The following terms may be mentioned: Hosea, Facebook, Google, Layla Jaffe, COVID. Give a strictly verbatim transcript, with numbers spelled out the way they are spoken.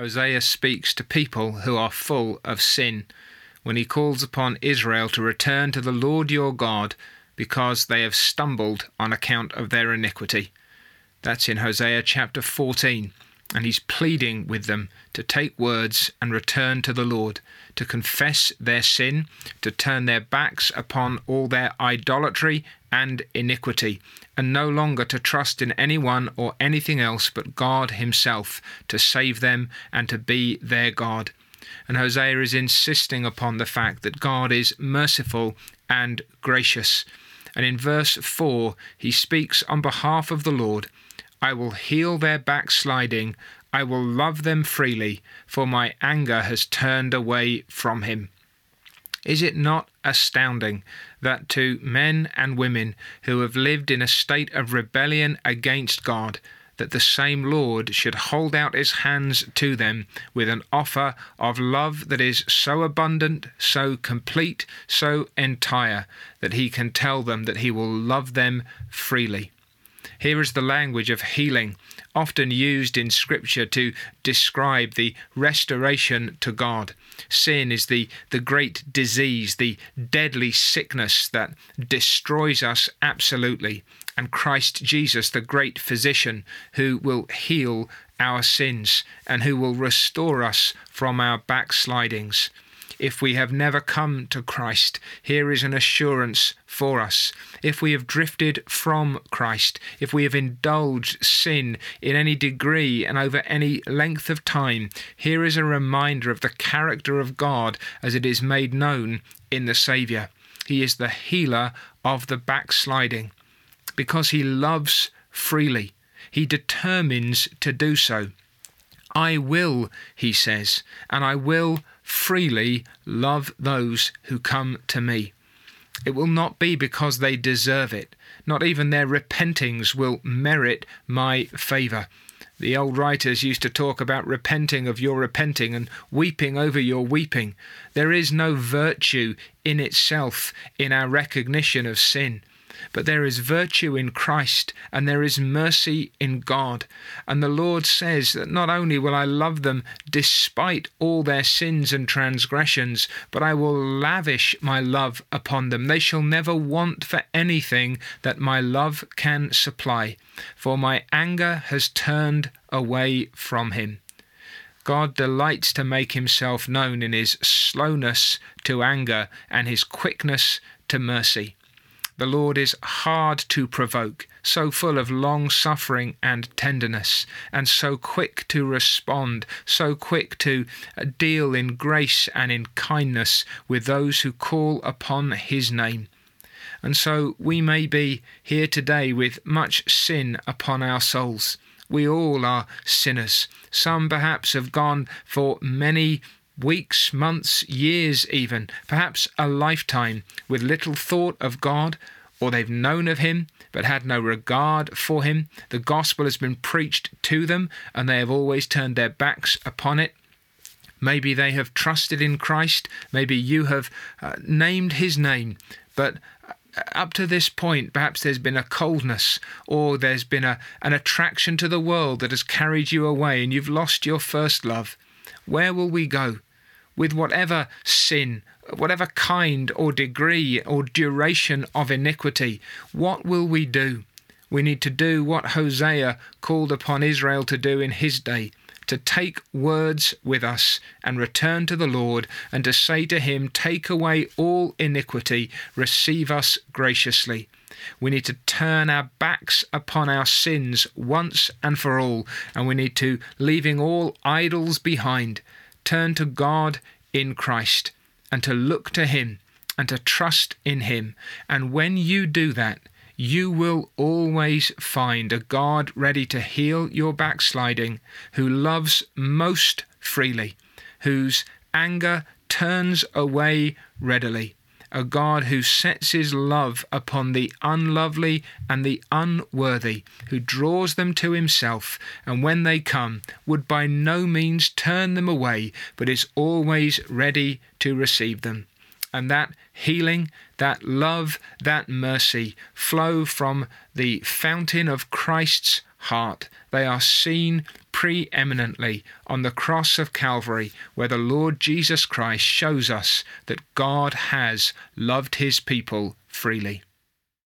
Hosea speaks to people who are full of sin when he calls upon Israel to return to the Lord your God because they have stumbled on account of their iniquity. That's in Hosea chapter fourteen, and he's pleading with them to take words and return to the Lord, to confess their sin, to turn their backs upon all their idolatry and iniquity, and no longer to trust in anyone or anything else but God himself to save them and to be their God. And Hosea is insisting upon the fact that God is merciful and gracious. And in verse four, he speaks on behalf of the Lord, "I will heal their backsliding, I will love them freely, for my anger has turned away from him." Is it not astounding that to men and women who have lived in a state of rebellion against God, that the same Lord should hold out his hands to them with an offer of love that is so abundant, so complete, so entire, that he can tell them that he will love them freely? Here is the language of healing, often used in Scripture to describe the restoration to God. Sin is the, the great disease, the deadly sickness that destroys us absolutely. And Christ Jesus, the great physician, who will heal our sins and who will restore us from our backslidings. If we have never come to Christ, here is an assurance for us. If we have drifted from Christ, if we have indulged sin in any degree and over any length of time, here is a reminder of the character of God as it is made known in the Saviour. He is the healer of the backsliding. Because he loves freely, he determines to do so. "I will," he says, "and I will freely love those who come to me." It will not be because they deserve it. Not even their repentings will merit my favour. The old writers used to talk about repenting of your repenting and weeping over your weeping. There is no virtue in itself in our recognition of sin. But there is virtue in Christ, and there is mercy in God. And the Lord says that not only will I love them despite all their sins and transgressions, but I will lavish my love upon them. They shall never want for anything that my love can supply, for my anger has turned away from him. God delights to make himself known in his slowness to anger and his quickness to mercy. The Lord is hard to provoke, so full of long-suffering and tenderness, and so quick to respond, so quick to deal in grace and in kindness with those who call upon his name. And so we may be here today with much sin upon our souls. We all are sinners. Some perhaps have gone for many weeks, months, years even, perhaps a lifetime, with little thought of God, or they've known of him but had no regard for him. The gospel has been preached to them and they have always turned their backs upon it. Maybe they have trusted in Christ. Maybe you have uh, named his name, but up to this point, perhaps there's been a coldness, or there's been a, an attraction to the world that has carried you away and you've lost your first love. Where will we go? With whatever sin, whatever kind or degree or duration of iniquity, what will we do? We need to do what Hosea called upon Israel to do in his day, to take words with us and return to the Lord and to say to him, "Take away all iniquity, receive us graciously." We need to turn our backs upon our sins once and for all, and we need to, leaving all idols behind, turn to God in Christ and to look to him and to trust in him. And when you do that, you will always find a God ready to heal your backsliding, who loves most freely, whose anger turns away readily. A God who sets his love upon the unlovely and the unworthy, who draws them to himself, and when they come, would by no means turn them away, but is always ready to receive them. And that healing, that love, that mercy flow from the fountain of Christ's heart. They are seen preeminently on the cross of Calvary, where the Lord Jesus Christ shows us that God has loved his people freely.